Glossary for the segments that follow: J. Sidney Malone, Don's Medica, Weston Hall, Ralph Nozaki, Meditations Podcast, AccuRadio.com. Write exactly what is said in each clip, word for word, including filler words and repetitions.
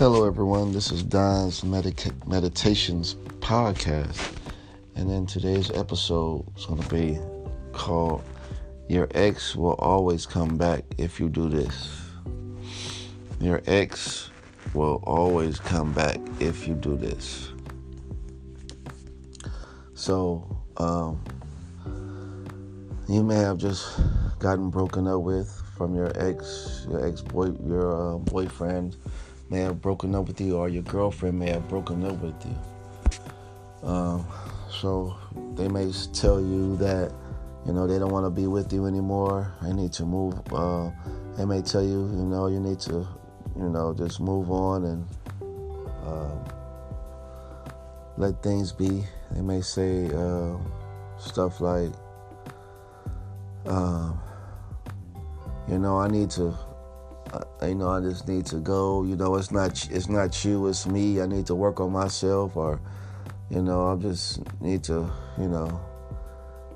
Hello, everyone. This is Don's Medica- Meditations Podcast. And then today's episode is going to be called Your Ex Will Always Come Back If You Do This. Your ex will always come back if you do this. So, um, you may have just gotten broken up with from your ex, your ex-boy, your uh, boyfriend. May have broken up with you, or your girlfriend may have broken up with you. Um, so they may tell you that, you know, they don't want to be with you anymore. They need to move. Uh, they may tell you, you know, you need to, you know, just move on and uh, let things be. They may say uh, stuff like, uh, you know, I need to. I, you know, I just need to go. You know, it's not it's not you, it's me. I need to work on myself, or, you know, I just need to, you know.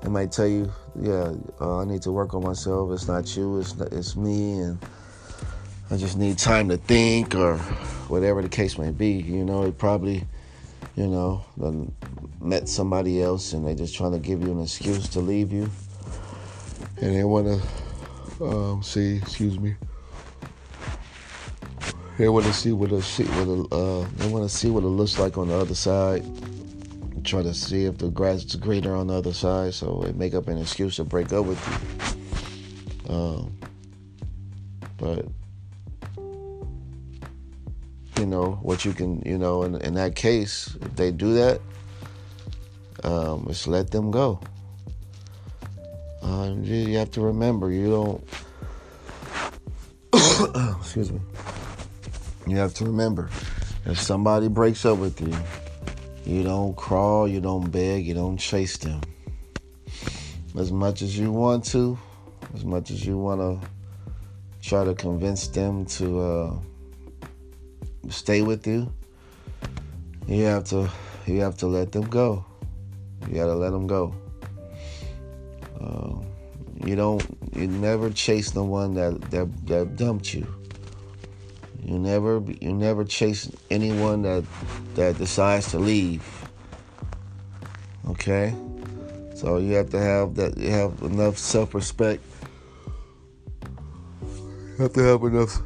They might tell you, yeah, uh, I need to work on myself. It's not you, it's it's me, and I just need time to think, or whatever the case may be. You know, they probably, you know, met somebody else, and they just trying to give you an excuse to leave you, and they want to um, see, excuse me. They want to see what a see what a uh, they want to see what it looks like on the other side. Try to see if the grass is greener on the other side, so they make up an excuse to break up with you. Um, but you know what you can, you know, in in that case, if they do that, um, just let them go. Um, you, you have to remember, you don't. Excuse me. You have to remember, if somebody breaks up with you, you don't crawl, you don't beg, you don't chase them. As much as you want to, as much as you want to try to convince them to uh, stay with you, you have to you have to let them go. You gotta let them go. Uh, you don't. You never chase the one that that, that dumped you. You never, you never chase anyone that that decides to leave. Okay, so you have to have that. You have enough self-respect. You have to have enough.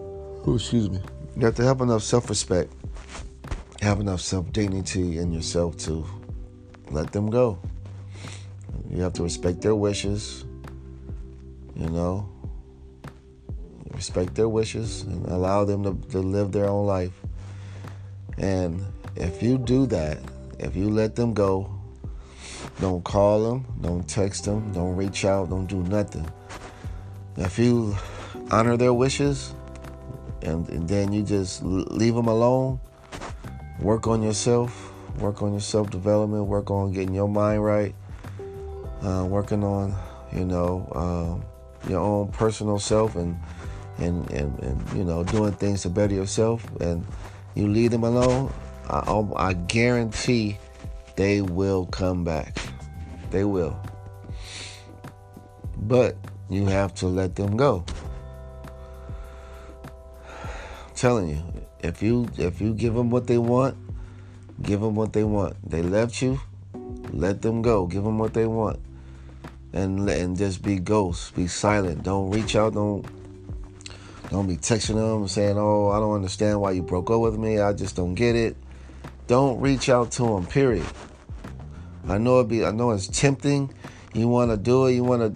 Oh, excuse me. You have to have enough self-respect. Have enough self-dignity in yourself to let them go. You have to respect their wishes. You know. Respect their wishes and allow them to, to live their own life. And if you do that, if you let them go, don't call them, don't text them, don't reach out, don't do nothing. If you honor their wishes and, and then you just leave them alone, work on yourself, work on your self-development, work on getting your mind right, uh, working on, you know, uh, your own personal self and And, and, and, you know, doing things to better yourself, and you leave them alone, I, I guarantee they will come back. They will. But you have to let them go. I'm telling you, if you, if you give them what they want, give them what they want. They left you, let them go. Give them what they want. And, and just be ghosts. Be silent. Don't reach out. Don't... Don't be texting them and saying, oh, I don't understand why you broke up with me. I just don't get it. Don't reach out to them, period. I know it be. I know it's tempting. You want to do it. You want to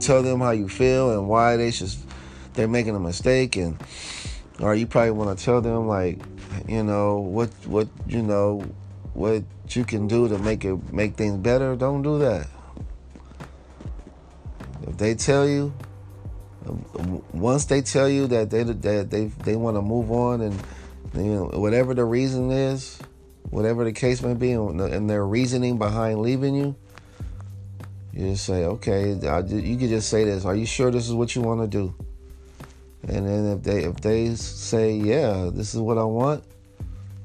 tell them how you feel and why they should, they're making a mistake. And or you probably want to tell them, like, you know, what, what you know, what you can do to make it make things better. Don't do that. If they tell you, once they tell you that they that they they want to move on, and you know, whatever the reason is, whatever the case may be, and their reasoning behind leaving you, you just say, okay, I, you can just say this. Are you sure this is what you want to do? And then if they if they say, yeah, this is what I want,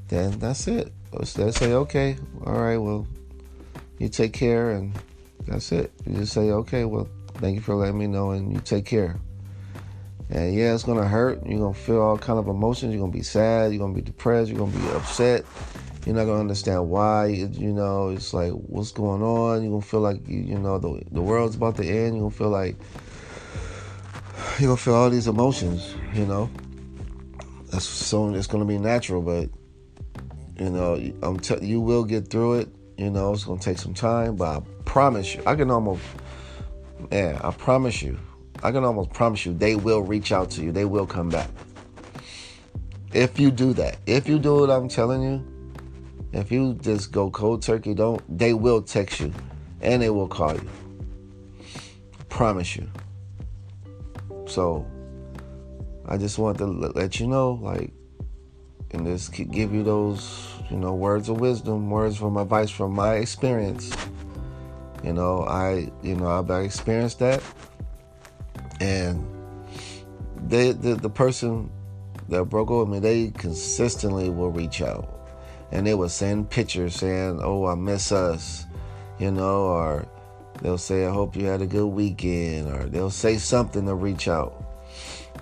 then that's it. They say, okay, all right, well, you take care, and that's it. You just say, okay, well, thank you for letting me know, and you take care. And yeah, it's going to hurt. You're going to feel all kind of emotions. You're going to be sad. You're going to be depressed. You're going to be upset. You're not going to understand why. You know, it's like, what's going on? You're going to feel like, you know, the, the world's about to end. You're going to feel like, you're going to feel all these emotions, you know. That's so, it's going to be natural, but, you know, I'm t- you will get through it. You know, it's going to take some time, but I promise you, I can almost, yeah, I promise you, I can almost promise you they will reach out to you. They will come back. If you do that, if you do what I'm telling you, if you just go cold turkey, don't, they will text you and they will call you. I promise you. So I just want to let you know, like, and just give you those, you know, words of wisdom, words from advice from my experience. You know, I, you know, I've experienced that. And they, the, the person that broke up with me, they consistently will reach out. And they will send pictures saying, oh, I miss us, you know, or they'll say, I hope you had a good weekend, or they'll say something to reach out,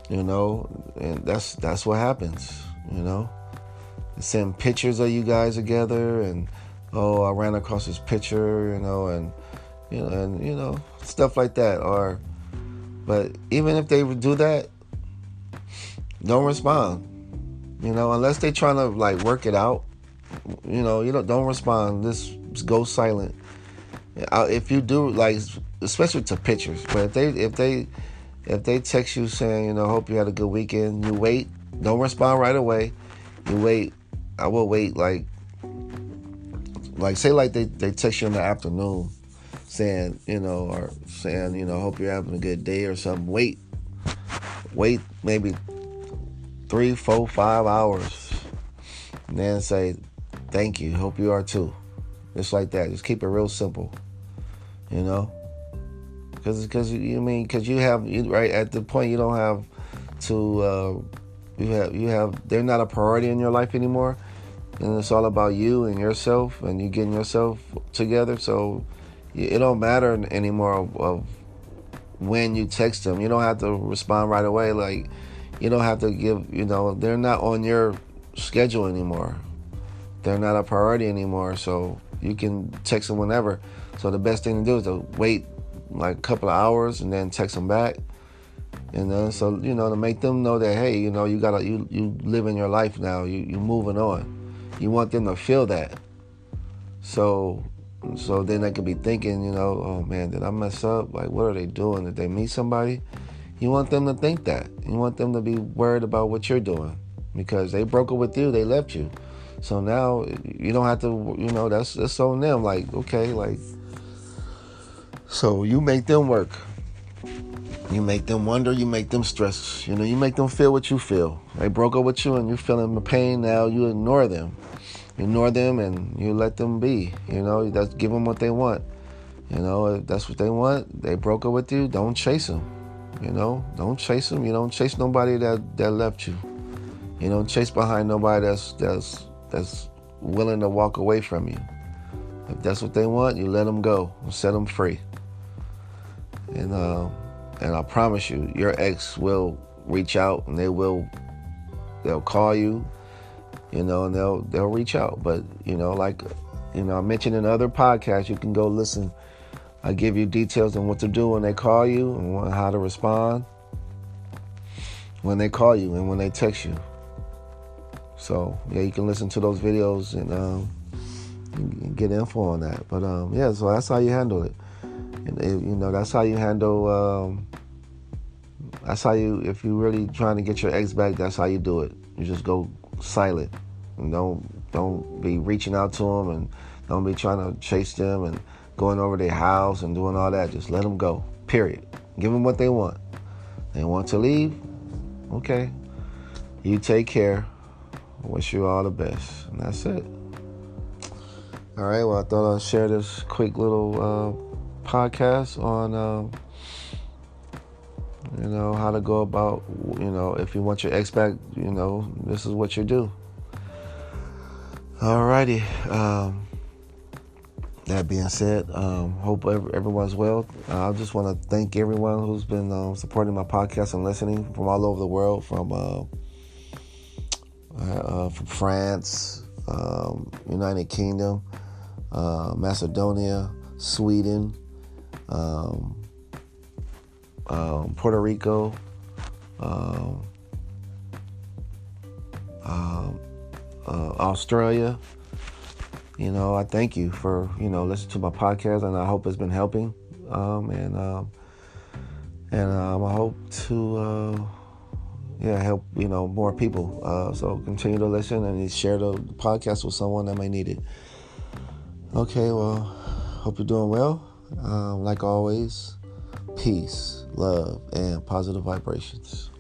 you know, and that's that's what happens, you know. They send pictures of you guys together, and, oh, I ran across this picture, you know, and, you know, and, you know, stuff like that, or... But even if they do that, don't respond. You know, unless they're trying to, like, work it out. You know, you don't, don't respond. Just go silent. If you do, like, especially to pictures. But if they if they, if they text you saying, you know, hope you had a good weekend, you wait. Don't respond right away. You wait. I will wait, like, like say, like, they, they text you in the afternoon. Saying, you know, or saying, you know, hope you're having a good day or something. Wait, wait maybe three, four, five hours. And then say, thank you. Hope you are too. Just like that. Just keep it real simple, you know? Because, because you mean, because you have, you, right, at the point you don't have to, uh, you have, you have, they're not a priority in your life anymore. And it's all about you and yourself and you getting yourself together. So, it don't matter anymore of, of when you text them. You don't have to respond right away. Like, you don't have to give, you know, they're not on your schedule anymore. They're not a priority anymore. So you can text them whenever. So the best thing to do is to wait like a couple of hours and then text them back. And then, so, you know, to make them know that, hey, you know, you gotta, you, you live in your life now. You, you moving on. You want them to feel that. So... So then they could be thinking, you know, oh, man, did I mess up? Like, what are they doing? Did they meet somebody? You want them to think that. You want them to be worried about what you're doing because they broke up with you. They left you. So now you don't have to, you know, that's, that's on them. Like, okay, like, so you make them work. You make them wonder. You make them stress. You know, you make them feel what you feel. They broke up with you and you're feeling the pain now. You ignore them. Ignore them and you let them be, you know, that's, give them what they want. You know, if that's what they want, they broke up with you, don't chase them, you know, don't chase them. You don't chase nobody that, that left you. You don't chase behind nobody that's, that's, that's willing to walk away from you. If that's what they want, you let them go and set them free. And, uh, and I promise you, your ex will reach out and they will, they'll call you. You know, and they'll, they'll reach out. But, you know, like, you know, I mentioned in other podcasts, you can go listen. I give you details on what to do when they call you and how to respond when they call you and when they text you. So, yeah, you can listen to those videos and, um, and get info on that. But, um, yeah, so that's how you handle it. And, it, you know, that's how you handle, um, that's how you, if you're really trying to get your ex back, that's how you do it. You just go silent, and don't don't be reaching out to them, and don't be trying to chase them and going over their house and doing all that. Just let them go. Period. Give them what they want. They want to leave. Okay. You take care. I wish you all the best. And that's it. All right. Well, I thought I'd share this quick little uh, podcast on um, you know, how to go about, you know, if you want your ex back, you know, this is what you do. All righty. Um, that being said, um, hope every, everyone's well. Uh, I just want to thank everyone who's been uh, supporting my podcast and listening from all over the world, from uh, uh, from France, um, United Kingdom, uh, Macedonia, Sweden, um, um, Puerto Rico, um, um, uh, Australia. You know, I thank you for, you know, listening to my podcast, and I hope it's been helping. Um, and um, and um, I hope to, uh, yeah, help, you know, more people. Uh, so continue to listen and share the podcast with someone that may need it. Okay, well, hope you're doing well. Um, like always, peace, love, and positive vibrations.